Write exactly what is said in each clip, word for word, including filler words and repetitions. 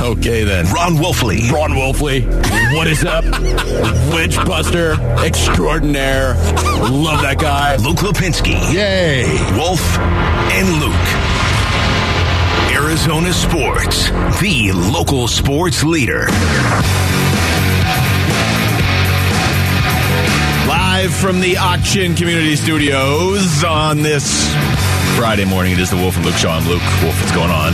Okay, then. Ron Wolfley. Ron Wolfley. What is up? Witch Buster extraordinaire. Love that guy. Luke Lipinski. Yay. Wolf and Luke. Arizona Sports, the local sports leader. Live from the Auction Community Studios on this Friday morning. It is the Wolf and Luke Show. I'm Luke. Wolf, what's going on?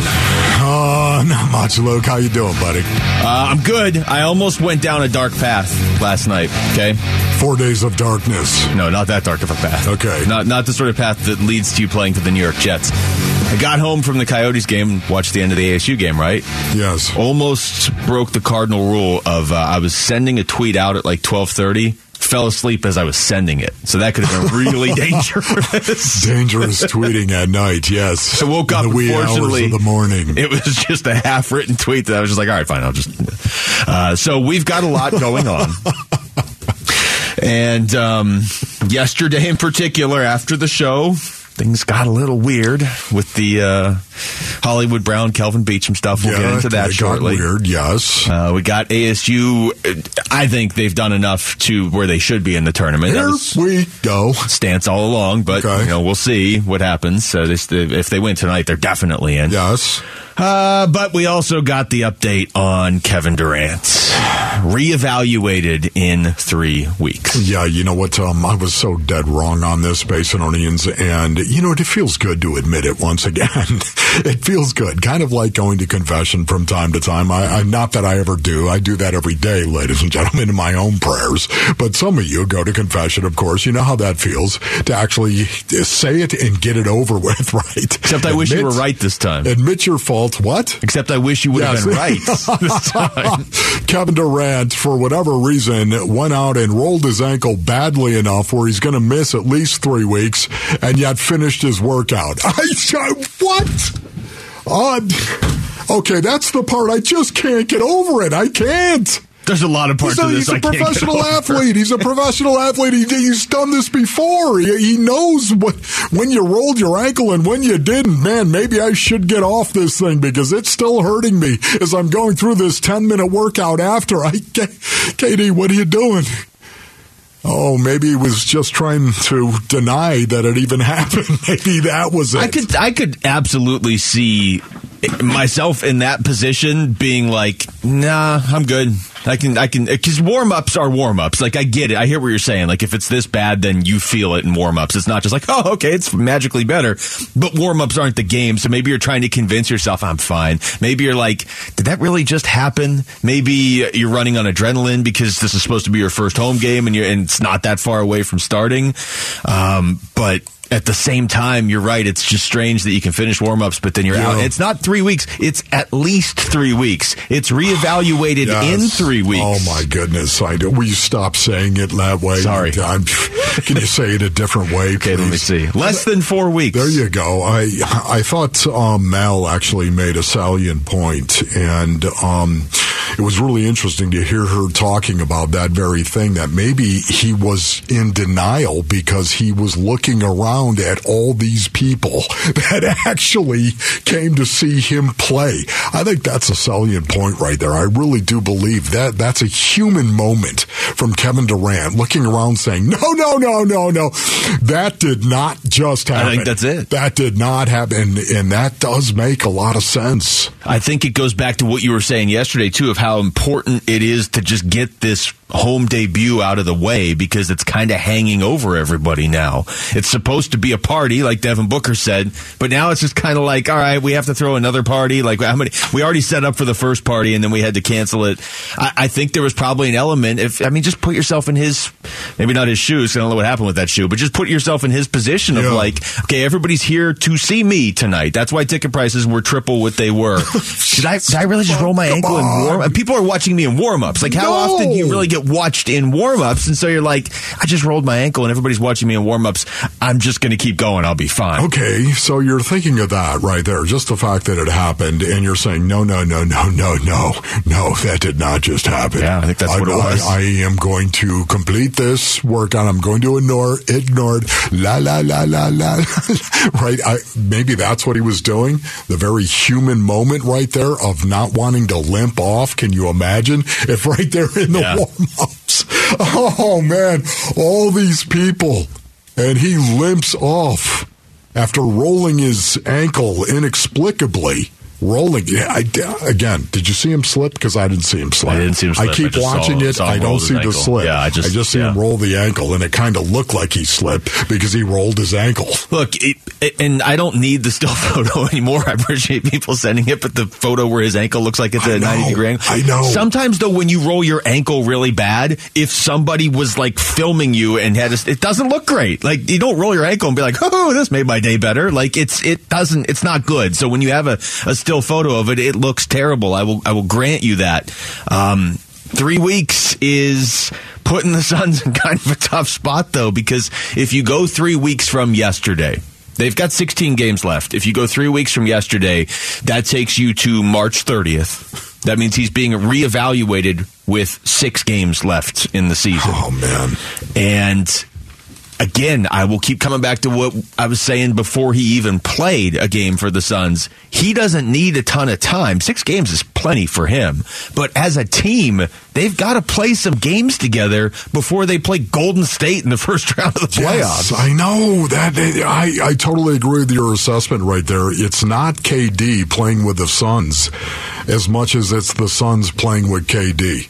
Oh, uh, not much, Luke. How you doing, buddy? Uh, I'm good. I almost went down a dark path last night, okay? Four days of darkness. No, not that dark of a path. Okay. Not, not the sort of path that leads to you playing for the New York Jets. I got home from the Coyotes game and watched the end of the A S U game, right? Yes. Almost broke the cardinal rule of uh, I was sending a tweet out at like twelve thirty. Fell asleep as I was sending it. So that could have been really dangerous. Dangerous tweeting at night, yes. I woke up, in the wee unfortunately, hours of the morning. It was just a half-written tweet that I was just like, all right, fine, I'll just... Uh, so we've got a lot going on. And um, yesterday in particular, after the show, things got a little weird with the uh, Hollywood Brown, Kelvin Beecham stuff. We'll yeah, get into that shortly. Got weird, yes. Uh, we got A S U. I think they've done enough to where they should be in the tournament. Here we go. Stance all along, but okay. You know, we'll see what happens. So this, if they win tonight, they're definitely in. Yes. Uh, but we also got the update on Kevin Durant. Reevaluated in three weeks. Yeah, you know what, Tom? I was so dead wrong on this, Basinonians, and you know, it feels good to admit it once again. It feels good. Kind of like going to confession from time to time. I, I Not that I ever do. I do that every day, ladies and gentlemen, in my own prayers. But some of you go to confession, of course. You know how that feels to actually say it and get it over with, right? Except I admit, wish you were right this time. Admit your fault. What? Except I wish you would yes. have been right this time. Kevin Durant, for whatever reason, went out and rolled his ankle badly enough where he's going to miss at least three weeks and yet finished his workout. I what? Uh, okay, that's the part I just can't get over it. I can't. There's a lot of parts of this I can't get over. He's a professional athlete. He's a professional athlete. He, he's done this before. He, he knows what, when you rolled your ankle and when you didn't. Man, maybe I should get off this thing because it's still hurting me as I'm going through this ten-minute workout after. I can't. Katie, what are you doing? Oh, maybe he was just trying to deny that it even happened. Maybe that was it. I could, I could absolutely see myself in that position being like, nah, I'm good. I can, I can, because warm-ups are warm-ups. Like, I get it. I hear what you're saying. Like, if it's this bad, then you feel it in warm-ups. It's not just like, oh, okay, it's magically better. But warm-ups aren't the game, so maybe you're trying to convince yourself, I'm fine. Maybe you're like, did that really just happen? Maybe you're running on adrenaline because this is supposed to be your first home game, and, you're, and it's not that far away from starting. Um, but... At the same time, you're right. It's just strange that you can finish warm-ups, but then you're yeah. out. It's not three weeks. It's at least three weeks. It's reevaluated yes. in three weeks. Oh, my goodness. I do. Will you stop saying it that way? Sorry. I'm, can you say it a different way, okay, please? Let me see. Less than four weeks. There you go. I I thought um, Mal actually made a salient point, and um, it was really interesting to hear her talking about that very thing, that maybe he was in denial because he was looking around at all these people that actually came to see him play. I think that's a salient point right there. I really do believe that that's a human moment from Kevin Durant, looking around saying, no, no, no, no, no. That did not just happen. I think that's it. That did not happen. And, and that does make a lot of sense. I think it goes back to what you were saying yesterday, too, of how important it is to just get this home debut out of the way because it's kind of hanging over everybody now. It's supposed to be a party, like Devin Booker said, but now it's just kind of like, all right, we have to throw another party. Like, how many? We already set up for the first party and then we had to cancel it. I, I think there was probably an element. If I mean, just put yourself in his, maybe not his shoes. I don't know what happened with that shoe, but just put yourself in his position of yeah. like, okay, everybody's here to see me tonight. That's why ticket prices were triple what they were. Did I? Did I really just roll my ankle in warm? People are watching me in warm ups. Like, how no. often do you really get get watched in warm-ups. And so you're like, I just rolled my ankle and everybody's watching me in warm-ups. I'm just going to keep going. I'll be fine. Okay, so you're thinking of that right there, just the fact that it happened, and you're saying, no, no, no, no, no, no, no, that did not just happen. Yeah, I think that's I, what it was. I, I am going to complete this workout. I'm going to ignore, ignore, la, la, la, la, la, right? I, maybe that's what he was doing, the very human moment right there of not wanting to limp off. Can you imagine if right there in the yeah. warm-ups, oh, man, all these people, and he limps off after rolling his ankle inexplicably. Rolling. Yeah, I, again, did you see him slip? Because I didn't see him slip. I didn't see him slip. I keep I watching saw, it. Saw I don't see the slip. Yeah, I just, I just see yeah. him roll the ankle, and it kind of looked like he slipped because he rolled his ankle. Look, it, it, and I don't need the still photo anymore. I appreciate people sending it, but the photo where his ankle looks like it's a ninety-degree angle. I know. Sometimes, though, when you roll your ankle really bad, if somebody was, like, filming you and had a, it doesn't look great. Like, you don't roll your ankle and be like, oh, this made my day better. Like, it's it doesn't, it's not good. So when you have a, a still photo of it, it looks terrible. I will I will grant you that. Um, three weeks is putting the Suns in kind of a tough spot, though, because if you go three weeks from yesterday, they've got sixteen games left. If you go three weeks from yesterday, that takes you to March thirtieth. That means he's being reevaluated with six games left in the season. Oh, man. And again, I will keep coming back to what I was saying before he even played a game for the Suns. He doesn't need a ton of time. Six games is plenty for him. But as a team, they've got to play some games together before they play Golden State in the first round of the playoffs. Yes, I know. that. I, I totally agree with your assessment right there. It's not K D playing with the Suns as much as it's the Suns playing with K D.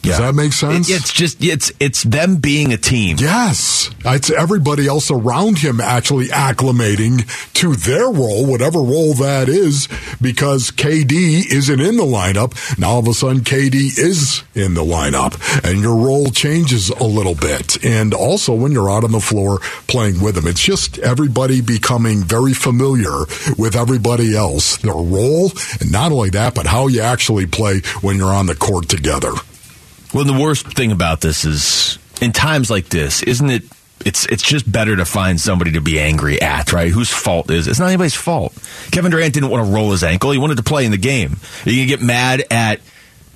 Does yeah. that make sense? It, it's just it's it's them being a team. Yes, it's everybody else around him actually acclimating to their role, whatever role that is, because K D isn't in the lineup. Now all of a sudden, K D is in the lineup, and your role changes a little bit. And also, when you're out on the floor playing with him, it's just everybody becoming very familiar with everybody else, their role, and not only that, but how you actually play when you're on the court together. Well, the worst thing about this is, in times like this, isn't it, it's it's just better to find somebody to be angry at, right? Whose fault is it? It's not anybody's fault. Kevin Durant didn't want to roll his ankle. He wanted to play in the game. Are you going to get mad at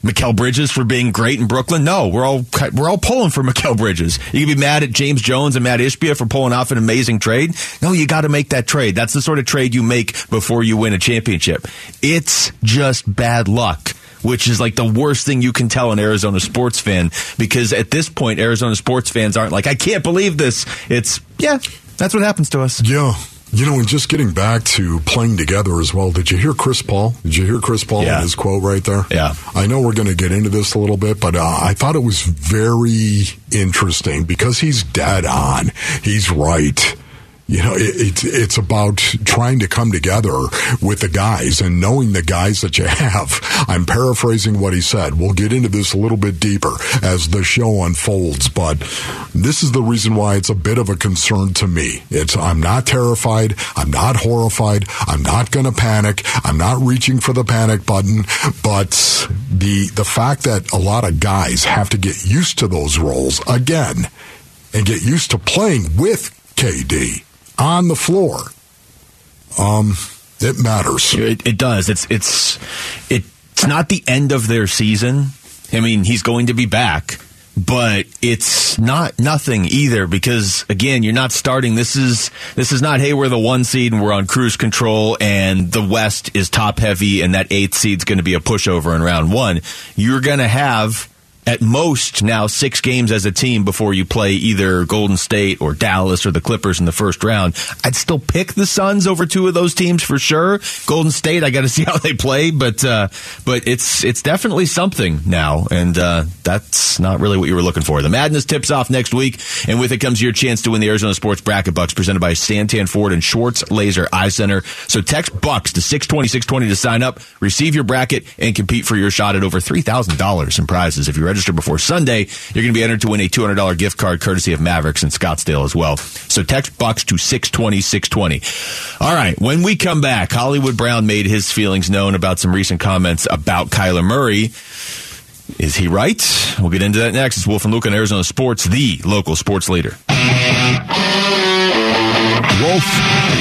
Mikal Bridges for being great in Brooklyn? No, we're all we're all pulling for Mikal Bridges. You can be mad at James Jones and Matt Ishbia for pulling off an amazing trade. No, you got to make that trade. That's the sort of trade you make before you win a championship. It's just bad luck, which is like the worst thing you can tell an Arizona sports fan, because at this point, Arizona sports fans aren't like, I can't believe this. It's, yeah, that's what happens to us. Yeah. You know, and just getting back to playing together as well, did you hear Chris Paul? Did you hear Chris Paul yeah. and his quote right there? Yeah. I know we're going to get into this a little bit, but uh, I thought it was very interesting because he's dead on. He's right. You know, it, it, it's about trying to come together with the guys and knowing the guys that you have. I'm paraphrasing what he said. We'll get into this a little bit deeper as the show unfolds, but this is the reason why it's a bit of a concern to me. It's I'm not terrified. I'm not horrified. I'm not going to panic. I'm not reaching for the panic button, but the the fact that a lot of guys have to get used to those roles again and get used to playing with K D on the floor, um, it matters. It, it does. It's it's it's not the end of their season. I mean, he's going to be back, but it's not nothing either because, again, you're not starting. This is this is not, hey, we're the one seed and we're on cruise control and the West is top heavy and that eighth seed's going to be a pushover in round one. You're going to have at most now six games as a team before you play either Golden State or Dallas or the Clippers in the first round. I'd still pick the Suns over two of those teams for sure. Golden State, I got to see how they play, but uh, but it's it's definitely something now, and uh, that's not really what you were looking for. The madness tips off next week, and with it comes your chance to win the Arizona Sports Bracket Bucks presented by Santan Ford and Schwartz Laser Eye Center. So text BUCKS to six two zero six two zero to sign up, receive your bracket, and compete for your shot at over three thousand dollars in prizes. If you're ready, register before Sunday, you're going to be entered to win a two hundred dollars gift card courtesy of Mavericks in Scottsdale as well. So text BUCKS to six two zero six two zero. All right, when we come back, Hollywood Brown made his feelings known about some recent comments about Kyler Murray. Is he right? We'll get into that next. It's Wolf and Luke on Arizona Sports, the local sports leader. Wolf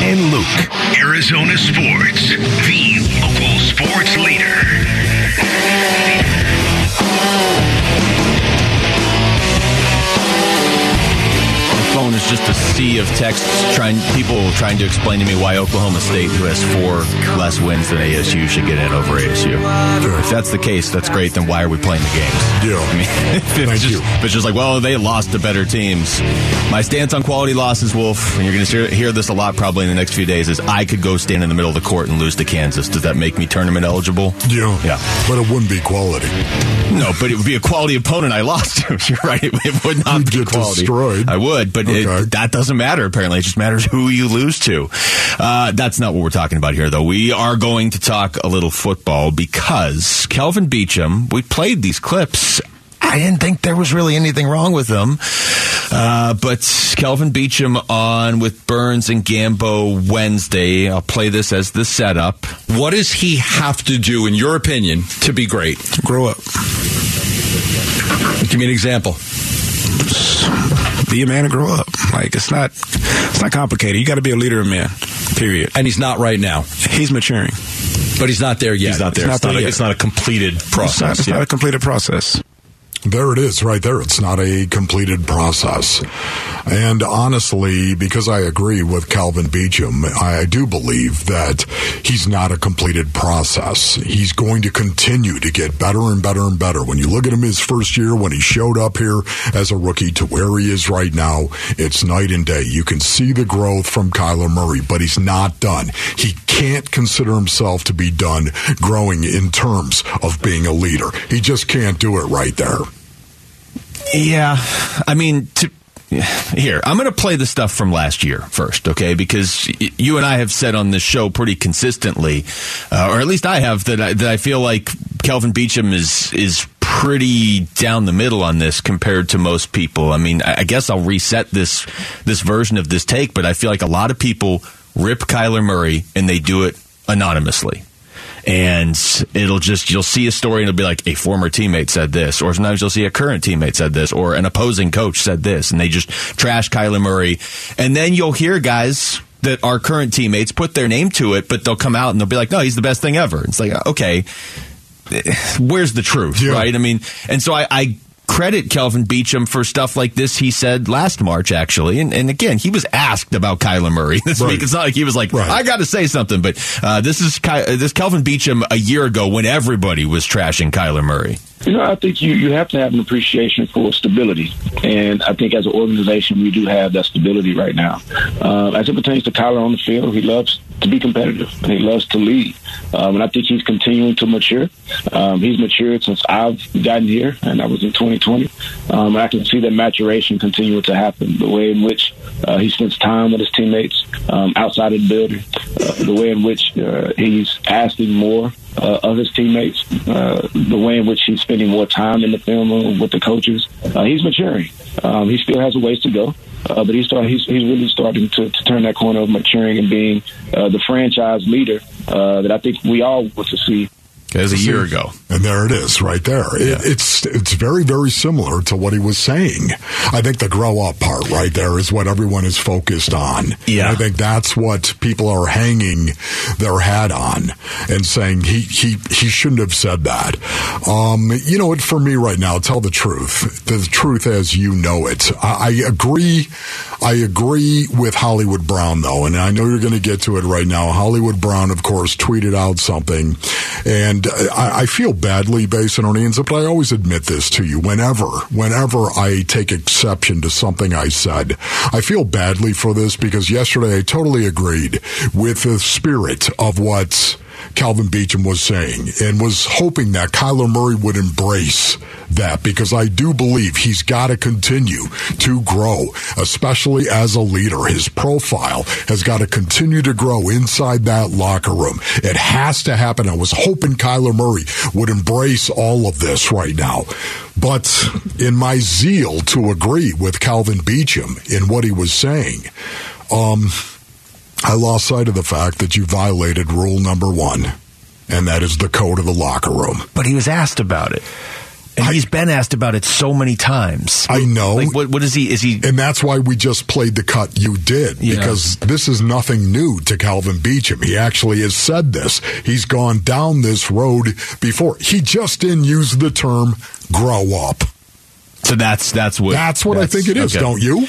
and Luke. Arizona Sports, the local sports leader. My phone is just a sea of texts trying people trying to explain to me why Oklahoma State, who has four less wins than A S U, should get in over A S U. Sure. If that's the case, that's great. Then why are we playing the games? Yeah. I mean, if it's, just, if it's just like, well, they lost to better teams. My stance on quality losses, Wolf, and you're going to hear this a lot probably in the next few days, is I could go stand in the middle of the court and lose to Kansas. Does that make me tournament eligible? Yeah. Yeah. But it wouldn't be quality. No, but it would be a quality opponent I lost to. You're right. It, it would not You'd be get quality. Destroyed. I would, but okay. it, that doesn't matter, apparently. It just matters who you lose to. Uh, that's not what we're talking about here, though. We are going to talk a little football because Kelvin Beecham, we played these clips. I didn't think there was really anything wrong with them. Uh, but Kelvin Beecham on with Burns and Gambo Wednesday. I'll play this as the setup. What does he have to do, in your opinion, to be great? Grow up. Give me an example. Be a man and grow up. Like, it's not, it's not complicated. You got to be a leader of men, period. And he's not right now. He's maturing. But he's not there yet. He's not there. It's not, it's not, a, it's not a completed process. It's, not, it's not a completed process. There it is right there. It's not a completed process. And honestly, because I agree with Kelvin Beecham, I do believe that he's not a completed process. He's going to continue to get better and better and better. When you look at him his first year, when he showed up here as a rookie to where he is right now, it's night and day. You can see the growth from Kyler Murray, but he's not done. He can't consider himself to be done growing in terms of being a leader. He just can't do it right there. Yeah, I mean, to... Here, I'm going to play the stuff from last year first, okay? Because you and I have said on this show pretty consistently, uh, or at least I have, that I, that I feel like Kelvin Beecham is is pretty down the middle on this compared to most people. I mean, I guess I'll reset this this version of this take, but I feel like a lot of people rip Kyler Murray and they do it anonymously. And it'll just, you'll see a story and it'll be like, a former teammate said this, or sometimes you'll see a current teammate said this, or an opposing coach said this, and they just trash Kyler Murray. And then you'll hear guys that are current teammates put their name to it, but they'll come out and they'll be like, no, he's the best thing ever. It's like, okay, where's the truth, yeah. right? I mean, and so I, I credit Kelvin Beecham for stuff like this he said last March, actually. And, and again, he was asked about Kyler Murray this right. week. It's not like he was like, right. I got to say something. But uh, this is Ky- this Kelvin Beecham a year ago when everybody was trashing Kyler Murray. You know, I think you, you have to have an appreciation for stability. And I think as an organization, we do have that stability right now. Uh, as it pertains to Kyler on the field, he loves to be competitive and he loves to lead. Um, and I think he's continuing to mature. Um, he's matured since I've gotten here, and I was in twenty twenty. Um, and I can see that maturation continuing to happen. The way in which uh, he spends time with his teammates um, outside of the building, uh, the way in which uh, he's asking more Uh, of his teammates, uh, the way in which he's spending more time in the film room with the coaches. Uh, he's maturing. Um, he still has a ways to go, uh, but he's, start, he's he's really starting to, to turn that corner of maturing and being uh, the franchise leader uh, that I think we all want to see. As a year ago. And there it is right there. It, yeah. It's it's very, very similar to what he was saying. I think the grow up part right there is what everyone is focused on. Yeah. And I think that's what people are hanging their hat on and saying he, he, he shouldn't have said that. Um, you know, for me right now, tell the truth. The truth as you know it. I, I agree. I agree with Hollywood Brown, though, and I know you're going to get to it right now. Hollywood Brown, of course, tweeted out something, and I feel badly based on Orleans, but I always admit this to you. Whenever, whenever I take exception to something I said, I feel badly for this because yesterday I totally agreed with the spirit of what Kelvin Beecham was saying and was hoping that Kyler Murray would embrace that because I do believe he's got to continue to grow, especially as a leader. His profile has got to continue to grow inside that locker room. It has to happen. I was hoping Kyler Murray would embrace all of this right now. But in my zeal to agree with Kelvin Beecham in what he was saying, um... I lost sight of the fact that you violated rule number one, and that is the code of the locker room. But he was asked about it. And I, he's been asked about it so many times. I know. Like, what, what is he? Is he? And that's why we just played the cut you did, yeah. because this is nothing new to Kelvin Beecham. He actually has said this. He's gone down this road before. He just didn't use the term grow up. So that's that's what that's what that's, I think it is, okay. Don't you?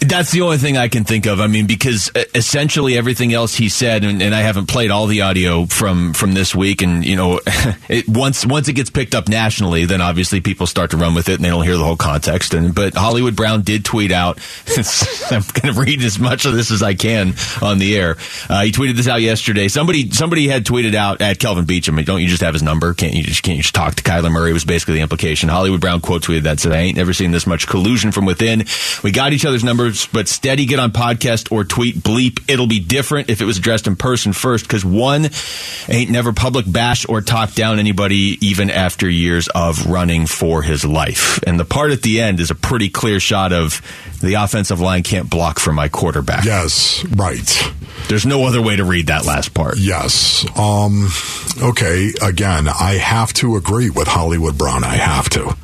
That's the only thing I can think of. I mean, because essentially everything else he said, and, and I haven't played all the audio from, from this week, and, you know, it, once once it gets picked up nationally, then obviously people start to run with it, and they don't hear the whole context. And But Hollywood Brown did tweet out, I'm going to read as much of this as I can on the air. Uh, he tweeted this out yesterday. Somebody somebody had tweeted out at Kelvin Beecham, I mean, don't you just have his number? Can't you just, can't you just talk to Kyler Murray? Was basically the implication. Hollywood Brown quote tweeted that, said, I ain't never seen this much collusion from within. We got each other's numbers. But steady, get on podcast or tweet, bleep. It'll be different if it was addressed in person first, because one, ain't never public bash or talk down anybody, even after years of running for his life. And the part at the end is a pretty clear shot of the offensive line can't block for my quarterback. Yes, right. There's no other way to read that last part. Yes. Um, okay, again, I have to agree with Hollywood Brown. I have to.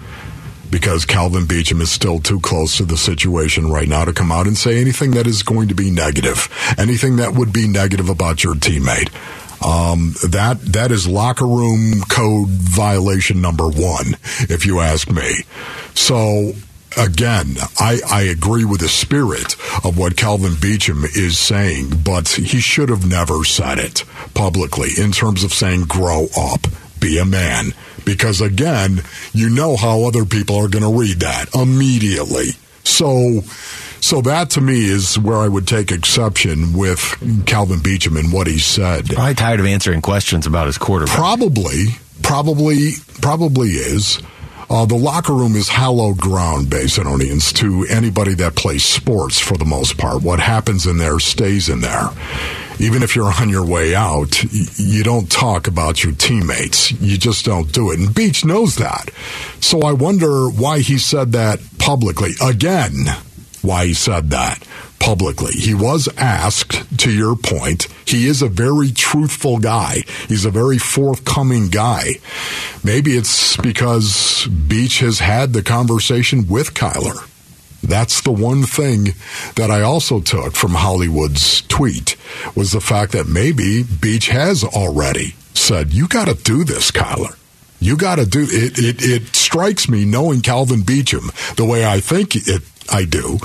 Because Kelvin Beecham is still too close to the situation right now to come out and say anything that is going to be negative, anything that would be negative about your teammate. Um, that that is locker room code violation number one, if you ask me. So, again, I, I agree with the spirit of what Kelvin Beecham is saying, but he should have never said it publicly in terms of saying grow up, be a man. Because, again, you know how other people are going to read that immediately. So so that, to me, is where I would take exception with Kelvin Beecham and what he said. Probably tired of answering questions about his quarterback. Probably. Probably probably is. Uh, the locker room is hallowed ground, Basinonians, to anybody that plays sports for the most part. What happens in there stays in there. Even if you're on your way out, you don't talk about your teammates. You just don't do it. And Beach knows that. So I wonder why he said that publicly. Again, why he said that publicly. He was asked, to your point, he is a very truthful guy. He's a very forthcoming guy. Maybe it's because Beach has had the conversation with Kyler. That's the one thing that I also took from Hollywood's tweet was the fact that maybe Beach has already said, you got to do this, Kyler. You got to do it. It, it strikes me, knowing Kelvin Beecham the way I think it I do,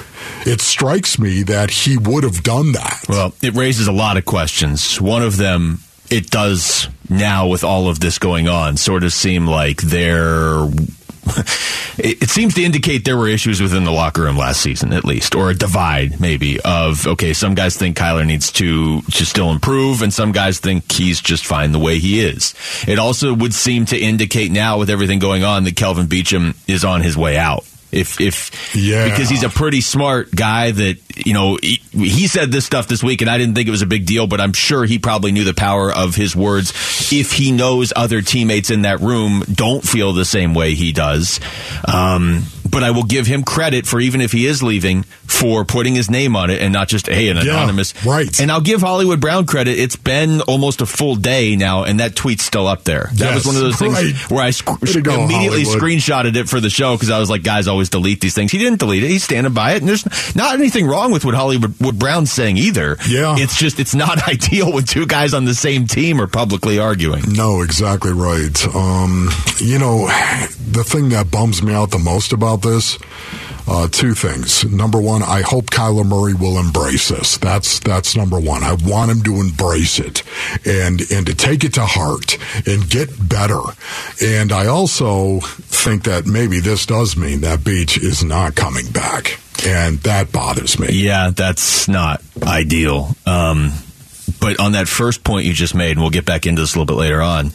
it strikes me that he would have done that. Well, it raises a lot of questions. One of them, it does now with all of this going on, sort of seem like they're... It seems to indicate there were issues within the locker room last season, at least, or a divide, maybe, of, okay, some guys think Kyler needs to, to still improve, and some guys think he's just fine the way he is. It also would seem to indicate now, with everything going on, that Kelvin Beecham is on his way out. If, if, yeah. Because he's a pretty smart guy that, you know, he, he said this stuff this week, and I didn't think it was a big deal, but I'm sure he probably knew the power of his words. If he knows other teammates in that room don't feel the same way he does. Um, but I will give him credit for, even if he is leaving, for putting his name on it and not just, hey, an anonymous. Yeah, right. And I'll give Hollywood Brown credit. It's been almost a full day now, and that tweet's still up there. That yes, was one of those things right. where I sc- go, immediately Hollywood. Screenshotted it for the show because I was like, guys always delete these things. He didn't delete it. He's standing by it. And there's not anything wrong with what Hollywood what Brown's saying either. Yeah. It's just, it's not ideal when two guys on the same team are publicly arguing. No, exactly right. Um, you know, the thing that bums me out the most about this, uh, two things. Number one, I hope Kyler Murray will embrace this. That's that's number one. I want him to embrace it and and to take it to heart and get better. And I also think that maybe this does mean that Beach is not coming back. And that bothers me. Yeah, that's not ideal. Um, but on that first point you just made, and we'll get back into this a little bit later on,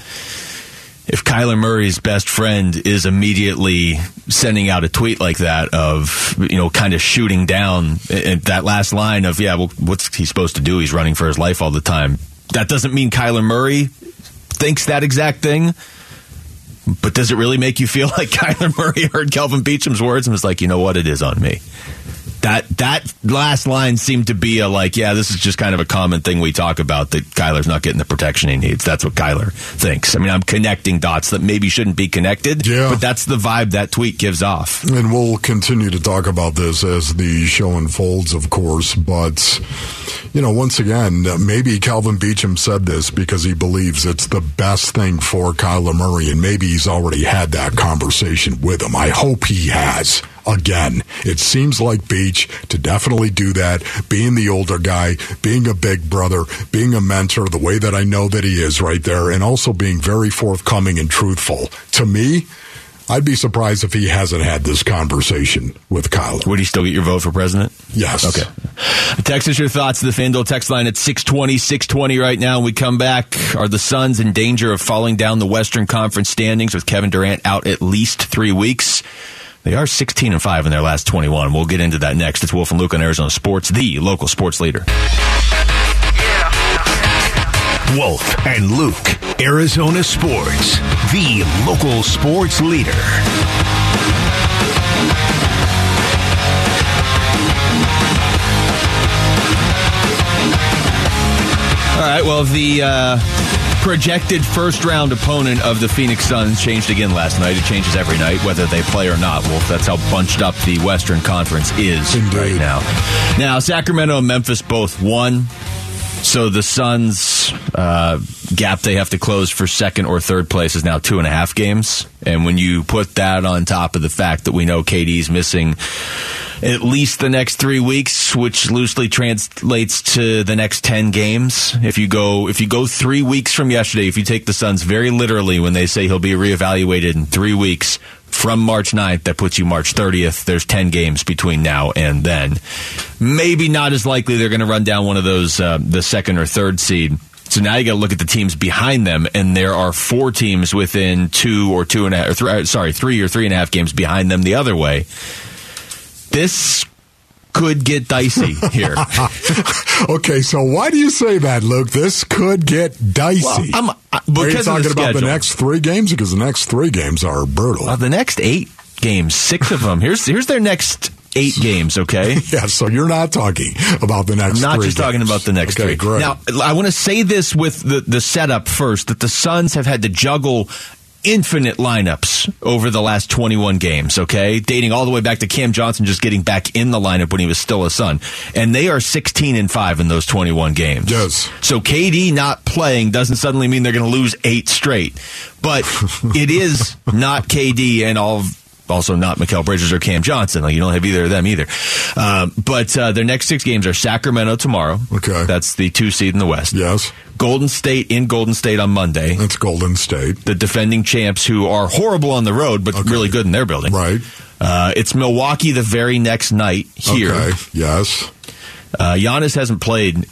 if Kyler Murray's best friend is immediately sending out a tweet like that of, you know, kind of shooting down at that last line of, yeah, well, what's he supposed to do? He's running for his life all the time. That doesn't mean Kyler Murray thinks that exact thing. But does it really make you feel like Kyler Murray heard Kelvin Beecham's words and was like, you know what, it is on me? That that last line seemed to be a like, yeah, this is just kind of a common thing we talk about, that Kyler's not getting the protection he needs. That's what Kyler thinks. I mean, I'm connecting dots that maybe shouldn't be connected, yeah. but that's the vibe that tweet gives off. And we'll continue to talk about this as the show unfolds, of course. But, you know, once again, maybe Kelvin Beecham said this because he believes it's the best thing for Kyler Murray, and maybe he's already had that conversation with him. I hope he has. Again, it seems like Beach to definitely do that, being the older guy, being a big brother, being a mentor, the way that I know that he is right there, and also being very forthcoming and truthful. To me, I'd be surprised if he hasn't had this conversation with Kyler. Would he still get your vote for president? Yes. Okay. Text us your thoughts to the FanDuel text line at six twenty, six twenty right now. When we come back, are the Suns in danger of falling down the Western Conference standings with Kevin Durant out at least three weeks? They are sixteen and five in their last twenty-one. We'll get into that next. It's Wolf and Luke on Arizona Sports, the local sports leader. Wolf and Luke, Arizona Sports, the local sports leader. All right, well, the... Uh projected first-round opponent of the Phoenix Suns changed again last night. It changes every night, whether they play or not, Wolf. That's how bunched up the Western Conference is Indeed. right now. Now, Sacramento and Memphis both won, so the Suns' uh, gap they have to close for second or third place is now two and a half games. And when you put that on top of the fact that we know K D's missing at least the next three weeks, which loosely translates to the next ten games. If you go, if you go three weeks from yesterday, if you take the Suns very literally when they say he'll be reevaluated in three weeks from March ninth, that puts you March thirtieth. There's ten games between now and then. Maybe not as likely they're going to run down one of those, uh, the second or third seed. So now you got to look at the teams behind them, and there are four teams within two or two and a half, or three, sorry, three or three and a half games behind them the other way. This could get dicey here. Okay, so why do you say that, Luke? This could get dicey. Well, I'm, because are you talking the about the next three games? Because the next three games are brutal. Well, the next eight games, six of them. Here's here's their next eight games, okay? Yeah, so you're not talking about the next three games. I'm not just games. talking about the next okay, three. Great. Now, I want to say this with the, the setup first, that the Suns have had to juggle infinite lineups over the last twenty-one games, okay? Dating all the way back to Cam Johnson just getting back in the lineup when he was still a Sun. And they are sixteen and five in those twenty-one games. Yes. So K D not playing doesn't suddenly mean they're going to lose eight straight. But it is not K D and all of Also, not Mikal Bridges or Cam Johnson. Like, you don't have either of them either. Um, but uh, their next six games are Sacramento tomorrow. Okay. That's the two seed in the West. Yes. Golden State in Golden State on Monday. That's Golden State. The defending champs, who are horrible on the road, but okay. really good in their building. Right. Uh, it's Milwaukee the very next night here. Okay. Yes. Uh, Giannis hasn't played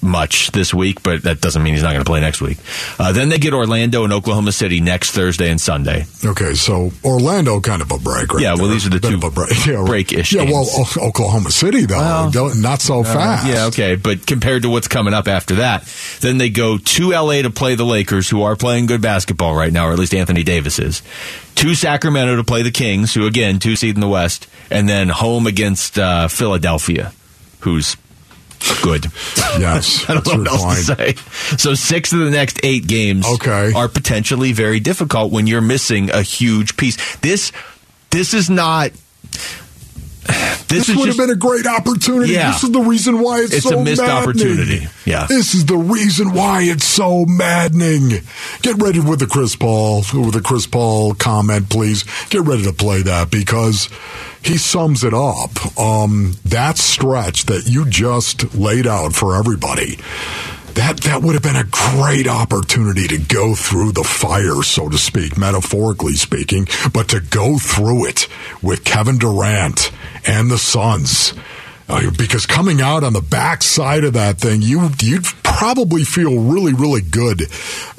much this week, but that doesn't mean he's not going to play next week. Uh, then they get Orlando and Oklahoma City next Thursday and Sunday. Okay, so Orlando kind of a break, right? Yeah, well, there. these are the Bit two break. yeah, break-ish Yeah, games. Well, o- Oklahoma City, though, well, not so uh, fast. Yeah, okay, but compared to what's coming up after that, then they go to L A to play the Lakers, who are playing good basketball right now, or at least Anthony Davis is, to Sacramento to play the Kings, who, again, two seed in the West, and then home against uh, Philadelphia, who's good. Yes. I don't know what else to say. So six of the next eight games okay. are potentially very difficult when you're missing a huge piece. This this is not... This, this is would just, have been a great opportunity. Yeah. This is the reason why it's, it's so maddening. It's a missed maddening. opportunity. Yeah. This is the reason why it's so maddening. Get ready with the Chris Paul, with the Chris Paul comment, please. Get ready to play that because... He sums it up. Um, that stretch that you just laid out for everybody, that, that would have been a great opportunity to go through the fire, so to speak, metaphorically speaking, but to go through it with Kevin Durant and the Suns. Uh, because coming out on the backside of that thing, you, you'd probably feel really, really good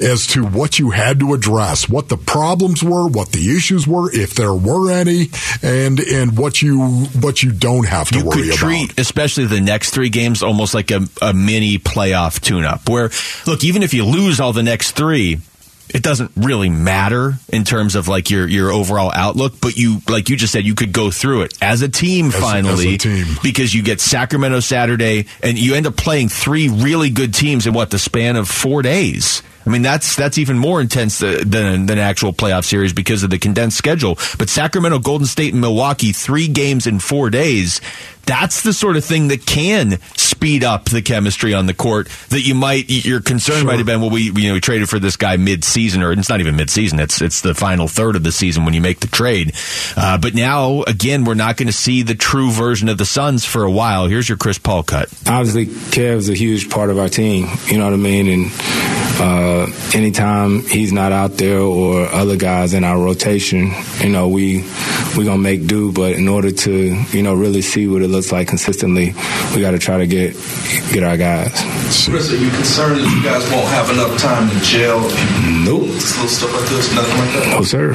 as to what you had to address, what the problems were, what the issues were, if there were any, and and what you what you don't have to you worry could treat, about. Especially the next three games, almost like a, a mini playoff tune-up. Where, look, even if you lose all the next three, it doesn't really matter in terms of like your, your overall outlook, but you, like you just said, you could go through it as a team as, finally as a team. Because you get Sacramento Saturday and you end up playing three really good teams in what, the span of four days. I mean, that's that's even more intense than, than an actual playoff series because of the condensed schedule. But Sacramento, Golden State, and Milwaukee, three games in four days, that's the sort of thing that can speed up the chemistry on the court that you might, your concern sure. might have been, well, we you know we traded for this guy mid-season, or it's not even mid-season, it's it's the final third of the season when you make the trade. Uh, but now, again, we're not going to see the true version of the Suns for a while. Here's your Chris Paul cut. Obviously, Kev's a huge part of our team, you know what I mean, and Uh, anytime he's not out there or other guys in our rotation, you know, we we gonna make do. But in order to, you know, really see what it looks like consistently, we got to try to get get our guys. Chris, are you concerned that you guys won't have enough time to gel? Nope. Just little stuff like this, nothing like that. No, sir.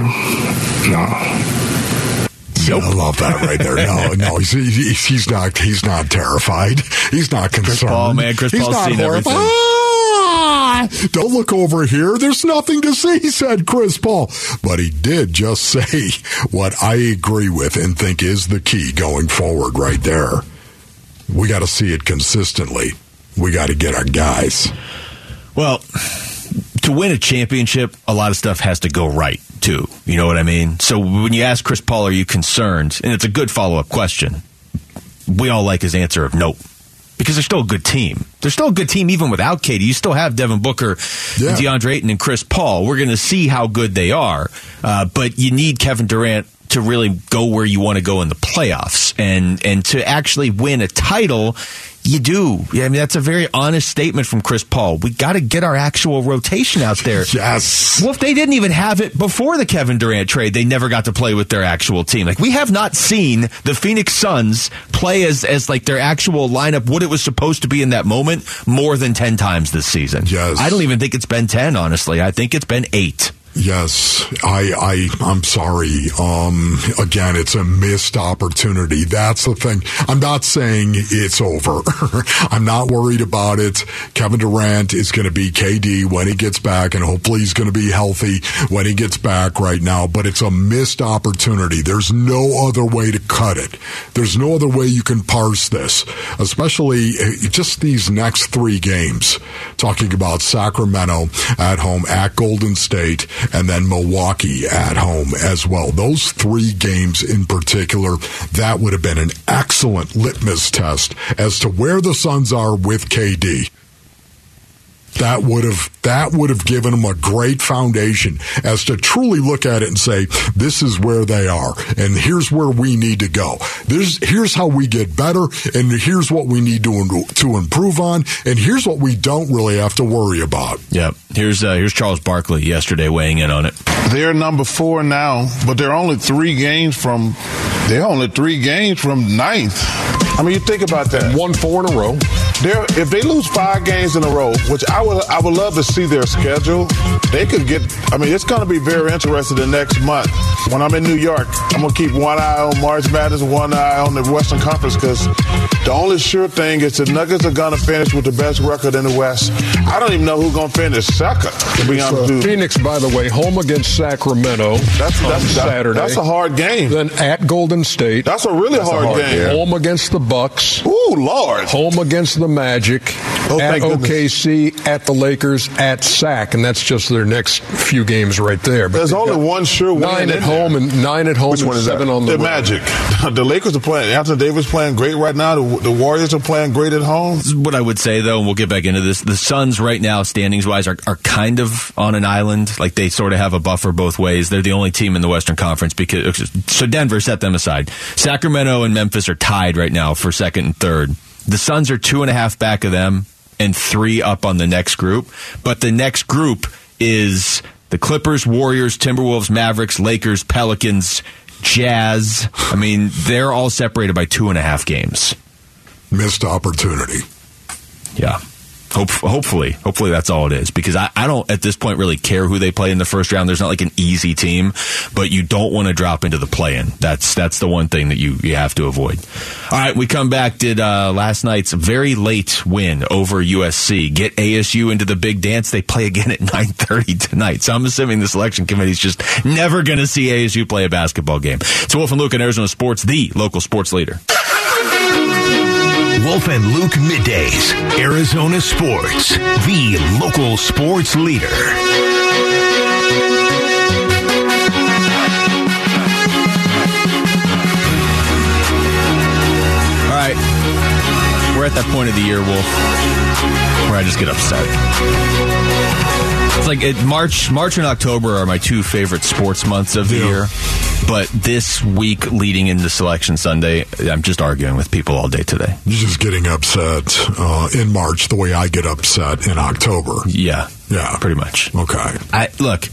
No. Nope. I love that right there. No, no, he's, he's, he's not. He's not terrified. He's not concerned. Chris Paul, man, Chris Paul's seen horrified. Everything. Don't look over here. There's nothing to see, said Chris Paul. But he did just say what I agree with and think is the key going forward right there. We got to see it consistently. We got to get our guys. Well, to win a championship, a lot of stuff has to go right, too. You know what I mean? So when you ask Chris Paul, are you concerned? And it's a good follow-up question. We all like his answer of nope. Because they're still a good team. They're still a good team even without Katie. You still have Devin Booker, yeah. DeAndre Ayton, and Chris Paul. We're going to see how good they are. Uh, but you need Kevin Durant to really go where you want to go in the playoffs. And and to actually win a title, you do. Yeah, I mean, that's a very honest statement from Chris Paul. We got to get our actual rotation out there. Yes. Well, if they didn't even have it before the Kevin Durant trade, they never got to play with their actual team. Like, we have not seen the Phoenix Suns play as, as like, their actual lineup, what it was supposed to be in that moment, more than ten times this season. Yes. I don't even think it's been ten, honestly. I think it's been eight. Yes, I, I, I'm sorry. Um, again, it's a missed opportunity. That's the thing. I'm not saying it's over. I'm not worried about it. Kevin Durant is going to be K D when he gets back, and hopefully he's going to be healthy when he gets back right now. But it's a missed opportunity. There's no other way to cut it. There's no other way you can parse this, especially just these next three games. Talking about Sacramento at home, at Golden State, and then Milwaukee at home as well. Those three games in particular, that would have been an excellent litmus test as to where the Suns are with K D. That would have that would have given them a great foundation as to truly look at it and say, this is where they are, and here's where we need to go. There's, here's how we get better, and here's what we need to, to improve on, and here's what we don't really have to worry about. Yeah, here's, uh, here's Charles Barkley yesterday weighing in on it. They're number four now, but they're only three games from they're only three games from ninth. I mean, you think about that. One four in a row. They're, if they lose five games in a row, which I would I would love to see their schedule, they could get, I mean, it's going to be very interesting the next month. When I'm in New York, I'm going to keep one eye on March Madness, one eye on the Western Conference, because the only sure thing is the Nuggets are going to finish with the best record in the West. I don't even know who's going to finish second, to be honest with you. Phoenix, by the way, home against Sacramento that's, on that's, Saturday. That, that's a hard game. Then at Golden State. That's a really that's hard, a hard game. game. Home against the Bucks. Ooh, Lord. Home against the Magic. Oh, at O K C, goodness. At the Lakers, at Sac, and that's just their next few games right there. But there's only one sure win. Nine at home there. and nine at home. Which and one is seven that? On the, the Magic. The Lakers are playing. Anthony Davis playing great right now. The, the Warriors are playing great at home. What I would say though, and we'll get back into this, the Suns right now, standings wise, are, are kind of on an island. Like they sort of have a buffer both ways. They're the only team in the Western Conference because so Denver set them aside. Sacramento and Memphis are tied right now for second and third. The Suns are two and a half back of them and three up on the next group. But the next group is the Clippers, Warriors, Timberwolves, Mavericks, Lakers, Pelicans, Jazz. I mean, they're all separated by two and a half games. Missed opportunity. Yeah. Hope, hopefully, hopefully that's all it is, because I, I don't at this point really care who they play in the first round. There's not like an easy team, but you don't want to drop into the play-in. That's that's the one thing that you, you have to avoid. All right, we come back. Did uh, last night's very late win over U S C get A S U into the big dance? They play again at nine thirty tonight. So I'm assuming the selection committee's just never going to see A S U play a basketball game. It's Wolf and Luke in Arizona Sports, the local sports leader. Wolf and Luke Middays, Arizona Sports, the local sports leader. All right. We're at that point of the year, Wolf, where I just get upset. It's like it, March, March and October are my two favorite sports months of the yeah. year. But this week leading into Selection Sunday, I'm just arguing with people all day today. You're just getting upset uh, in March the way I get upset in October. Yeah. Yeah. Pretty much. Okay. I, look,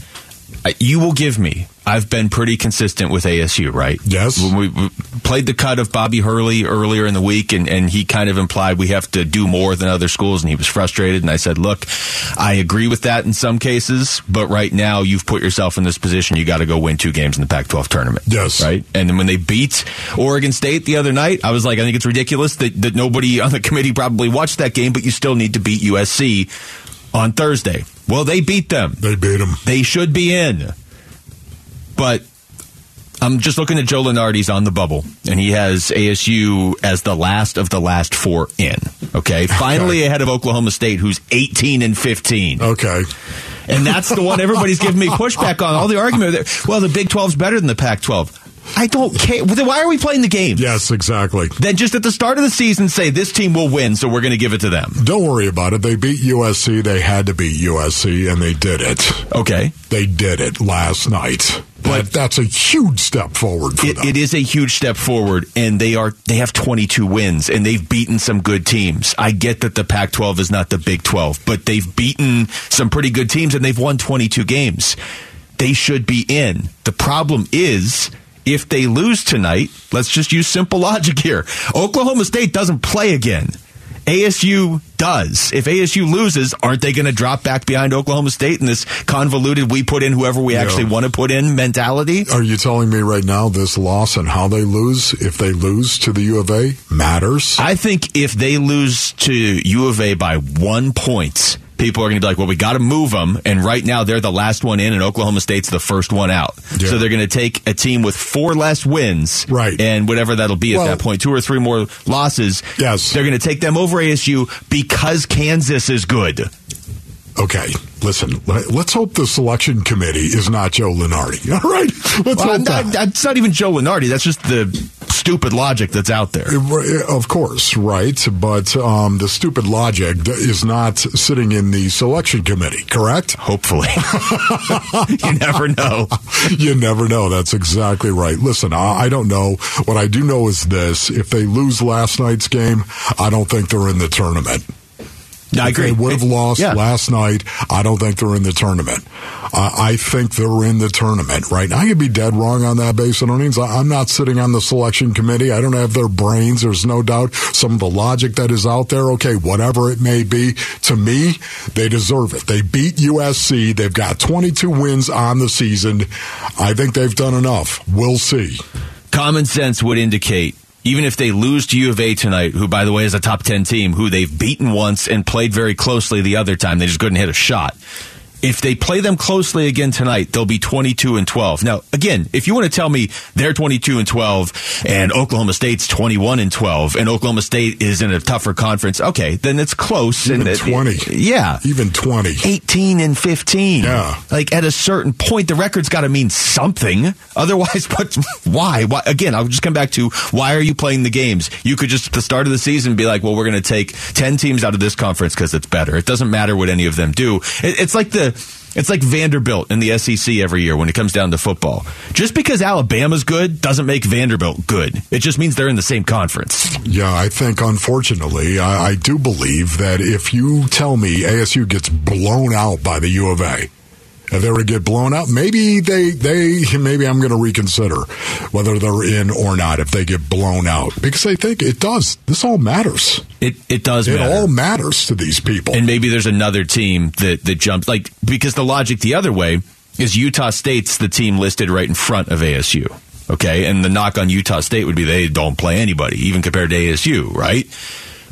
I, you will give me. I've been pretty consistent with A S U, right? Yes. When we, we played the cut of Bobby Hurley earlier in the week, and, and he kind of implied we have to do more than other schools, and he was frustrated. And I said, look, I agree with that in some cases, but right now you've put yourself in this position. You got to go win two games in the Pac twelve tournament. Yes. Right? And then when they beat Oregon State the other night, I was like, I think it's ridiculous that, that nobody on the committee probably watched that game, but you still need to beat U S C on Thursday. Well, they beat them. They beat them. They should be in. But I'm just looking at Joe Lunardi's on the bubble, and he has A S U as the last of the last four in. Okay, finally okay. ahead of Oklahoma State, who's eighteen and fifteen. Okay, and that's the one everybody's giving me pushback on. All the argument, well, the Big twelve's better than the Pac twelve. I don't care. Why are we playing the game? Yes, exactly. Then just at the start of the season say, this team will win, so we're going to give it to them. Don't worry about it. They beat U S C. They had to beat U S C, and they did it. Okay. They did it last night. But that, that's a huge step forward for it, them. It is a huge step forward, and they are they have twenty-two wins, and they've beaten some good teams. I get that the Pac twelve is not the Big twelve, but they've beaten some pretty good teams, and they've won twenty-two games. They should be in. The problem is, if they lose tonight, let's just use simple logic here. Oklahoma State doesn't play again. A S U does. If A S U loses, aren't they going to drop back behind Oklahoma State in this convoluted we put in whoever we yeah. actually want to put in mentality? Are you telling me right now this loss and how they lose, if they lose to the U of A, matters? I think if they lose to U of A by one point, people are going to be like, well, we got to move them, and right now they're the last one in, and Oklahoma State's the first one out. Yeah. So they're going to take a team with four less wins, right. and whatever that'll be well, at that point, two or three more losses. Yes. They're going to take them over A S U because Kansas is good. Okay, listen, let's hope the selection committee is not Joe Lunardi, all right? Let's well, hope that. I, I, it's not even Joe Lunardi. That's just the stupid logic that's out there. It, of course, right? But um, the stupid logic is not sitting in the selection committee, correct? Hopefully. You never know. You never know. That's exactly right. Listen, I, I don't know. What I do know is this. If they lose last night's game, I don't think they're in the tournament. If I agree. They would have lost yeah. last night. I don't think they're in the tournament. Uh, I think they're in the tournament, right? I could be dead wrong on that base on earnings. I'm not sitting on the selection committee. I don't have their brains. There's no doubt some of the logic that is out there. Okay, whatever it may be, to me, they deserve it. They beat U S C. They've got twenty-two wins on the season. I think they've done enough. We'll see. Common sense would indicate, even if they lose to U of A tonight, who, by the way, is a top ten team, who they've beaten once and played very closely the other time, they just couldn't hit a shot. If they play them closely again tonight, they'll be twenty-two and twelve. Now, again, if you want to tell me they're twenty-two and twelve and Oklahoma State's twenty-one and twelve and Oklahoma State is in a tougher conference, okay, then it's close. Even and, twenty. Yeah. Even twenty. eighteen and fifteen. Yeah. Like, at a certain point, the record's got to mean something. Otherwise, but why? why? Again, I'll just come back to, why are you playing the games? You could just, at the start of the season, be like, well, we're going to take ten teams out of this conference because it's better. It doesn't matter what any of them do. It, it's like the It's like Vanderbilt in the S E C every year when it comes down to football. Just because Alabama's good doesn't make Vanderbilt good. It just means they're in the same conference. Yeah, I think, unfortunately, I, I do believe that if you tell me A S U gets blown out by the U of A, they would get blown up. Maybe they, they maybe I'm going to reconsider whether they're in or not if they get blown out, because they think it does. This all matters. It it does. It matter. all matters to these people. And maybe there's another team that that jumps, like, because the logic the other way is Utah State's the team listed right in front of A S U. Okay, and the knock on Utah State would be they don't play anybody, even compared to A S U, right?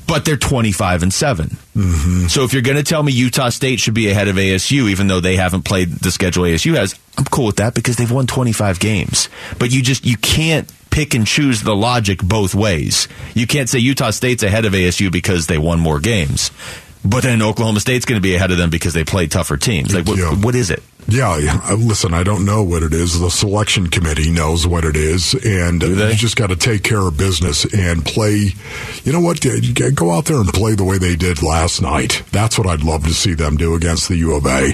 But they're twenty-five and seven. Mm-hmm. So if you're going to tell me Utah State should be ahead of A S U, even though they haven't played the schedule A S U has, I'm cool with that because they've won twenty-five games. But you just you can't pick and choose the logic both ways. You can't say Utah State's ahead of A S U because they won more games, but then Oklahoma State's going to be ahead of them because they play tougher teams. Like, what, yeah. what is it? Yeah, yeah, listen, I don't know what it is. The selection committee knows what it is, and you just got to take care of business and play. You know what? Go out there and play the way they did last night. That's what I'd love to see them do against the U of A.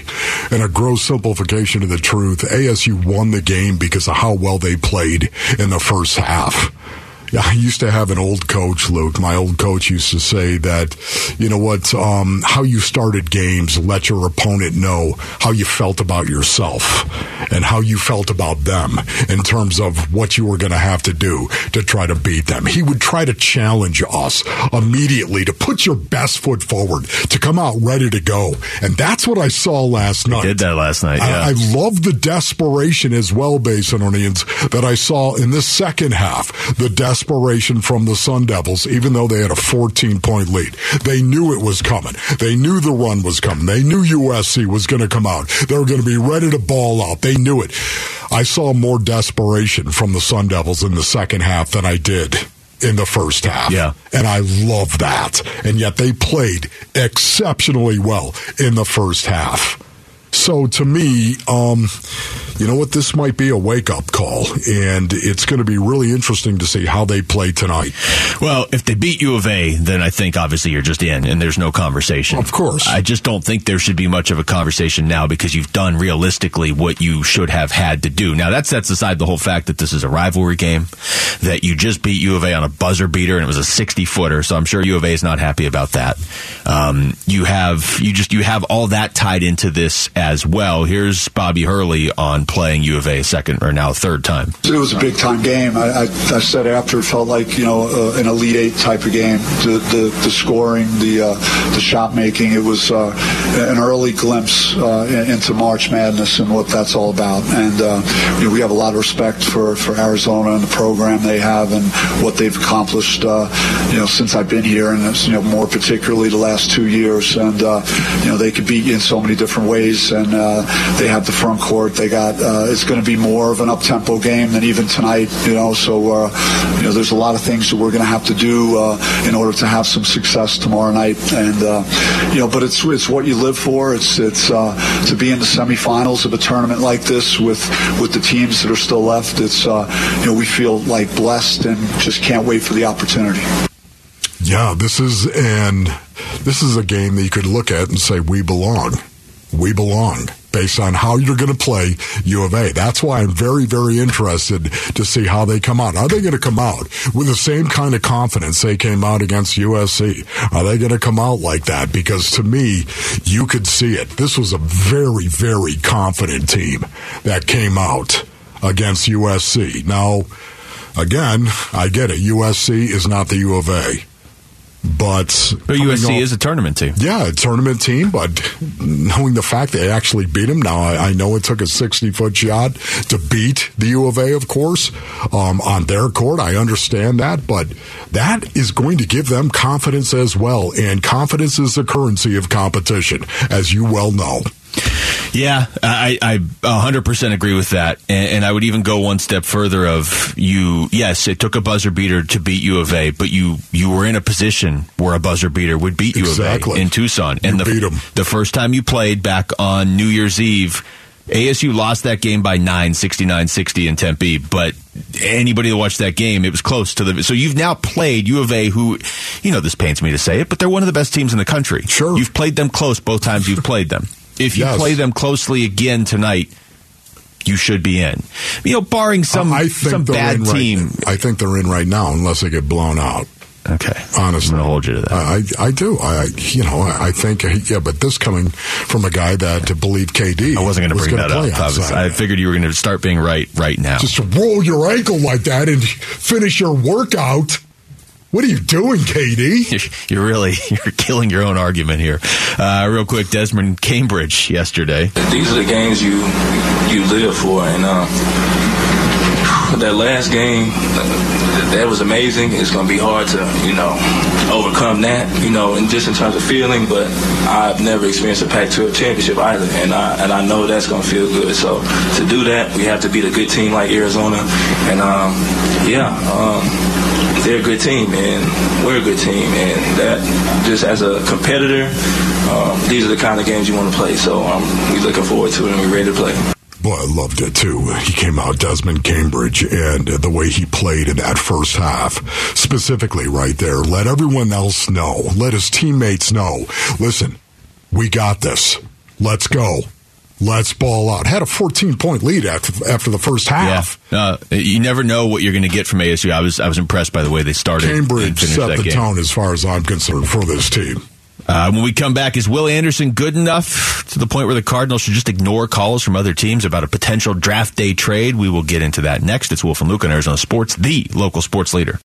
And a gross simplification of the truth, A S U won the game because of how well they played in the first half. I used to have an old coach, Luke. My old coach used to say that, you know what, um, how you started games, let your opponent know how you felt about yourself and how you felt about them in terms of what you were going to have to do to try to beat them. He would try to challenge us immediately to put your best foot forward, to come out ready to go. And that's what I saw last night. I did that last night, yeah. I, I love the desperation as well, Basinonians, that I saw in the second half, the desperation. Desperation from the Sun Devils, even though they had a fourteen-point lead. They knew it was coming. They knew the run was coming. They knew U S C was going to come out. They were going to be ready to ball out. They knew it. I saw more desperation from the Sun Devils in the second half than I did in the first half. Yeah. And I love that. And yet they played exceptionally well in the first half. So to me, um, you know what, this might be a wake-up call, and it's going to be really interesting to see how they play tonight. Well, if they beat U of A, then I think obviously you're just in, and there's no conversation. Of course. I just don't think there should be much of a conversation now because you've done realistically what you should have had to do. Now, that sets aside the whole fact that this is a rivalry game, that you just beat U of A on a buzzer beater, and it was a sixty-footer, so I'm sure U of A is not happy about that. Um, you have you just you have all that tied into this as well. Here's Bobby Hurley on playing U of A second or now third time. It was a big time game. I, I, I said after it felt like, you know, uh, an Elite Eight type of game. The the, the scoring, the uh, the shot making. It was uh, an early glimpse uh, into March Madness and what that's all about. And uh, you know, we have a lot of respect for, for Arizona and the program they have and what they've accomplished. Uh, you know, since I've been here, and you know, more particularly the last two years. And uh, you know, they could beat you in so many different ways. And uh, they have the front court. They got uh, it's going to be more of an up-tempo game than even tonight, you know. So uh, you know, there's a lot of things that we're going to have to do uh, in order to have some success tomorrow night. And uh, you know, but it's it's what you live for. It's it's uh, to be in the semifinals of a tournament like this with with the teams that are still left. It's uh, you know, we feel like blessed and just can't wait for the opportunity. Yeah, this is and this is a game that you could look at and say we belong. We belong based on how you're going to play U of A. That's why I'm very, very interested to see how they come out. Are they going to come out with the same kind of confidence they came out against U S C? Are they going to come out like that? Because to me, you could see it. This was a very, very confident team that came out against U S C. Now, again, I get it. U S C is not the U of A. But, but U S C off, is a tournament team. Yeah, a tournament team, but knowing the fact they actually beat them, now I, I know it took a sixty-foot shot to beat the U of A, of course, um, on their court. I understand that, but that is going to give them confidence as well, and confidence is the currency of competition, as you well know. Yeah, I, I one hundred percent agree with that, and, and I would even go one step further of you, yes, it took a buzzer beater to beat U of A, but you, you were in a position where a buzzer beater would beat U exactly. of A in Tucson. And you the, beat them. The first time you played back on New Year's Eve, A S U lost that game by nine, sixty-nine sixty in Tempe, but anybody that watched that game, it was close to the... So you've now played U of A, who, you know, this pains me to say it, but they're one of the best teams in the country. Sure. You've played them close both times you've played them. If you yes. play them closely again tonight, you should be in. You know, barring some, uh, some bad right, team. I think they're in right now unless they get blown out. Okay. Honestly. I'm going to hold you to that. I, I do. I, you know, I, I think, yeah, but this coming from a guy that, to believe K D, I wasn't going to bring that up. I, was, I figured you were going to start being right right now. Just roll your ankle like that and finish your workout. What are you doing, K D? You're really you're killing your own argument here. Uh, real quick, Desmond Cambridge yesterday. These are the games you you live for, and uh, that last game, that was amazing. It's going to be hard to you know overcome that, you know, and just in terms of feeling. But I've never experienced a Pac twelve championship either, and I and I know that's going to feel good. So to do that, we have to beat a good team like Arizona, and um, yeah. Um, They're a good team, and we're a good team, and that, just as a competitor, um, these are the kind of games you want to play, so um, we're looking forward to it, and we're ready to play. Boy, I loved it, too. He came out, Desmond Cambridge, and the way he played in that first half, specifically right there, let everyone else know, let his teammates know, listen, we got this, let's go. Let's ball out. Had a fourteen-point lead after after the first half. Yeah. Uh, you never know what you're going to get from A S U. I was I was impressed by the way they started. Cambridge set the game. Tone as far as I'm concerned for this team. Uh, when we come back, is Will Anderson good enough to the point where the Cardinals should just ignore calls from other teams about a potential draft day trade? We will get into that next. It's Wolf and Luke on Arizona Sports, the local sports leader.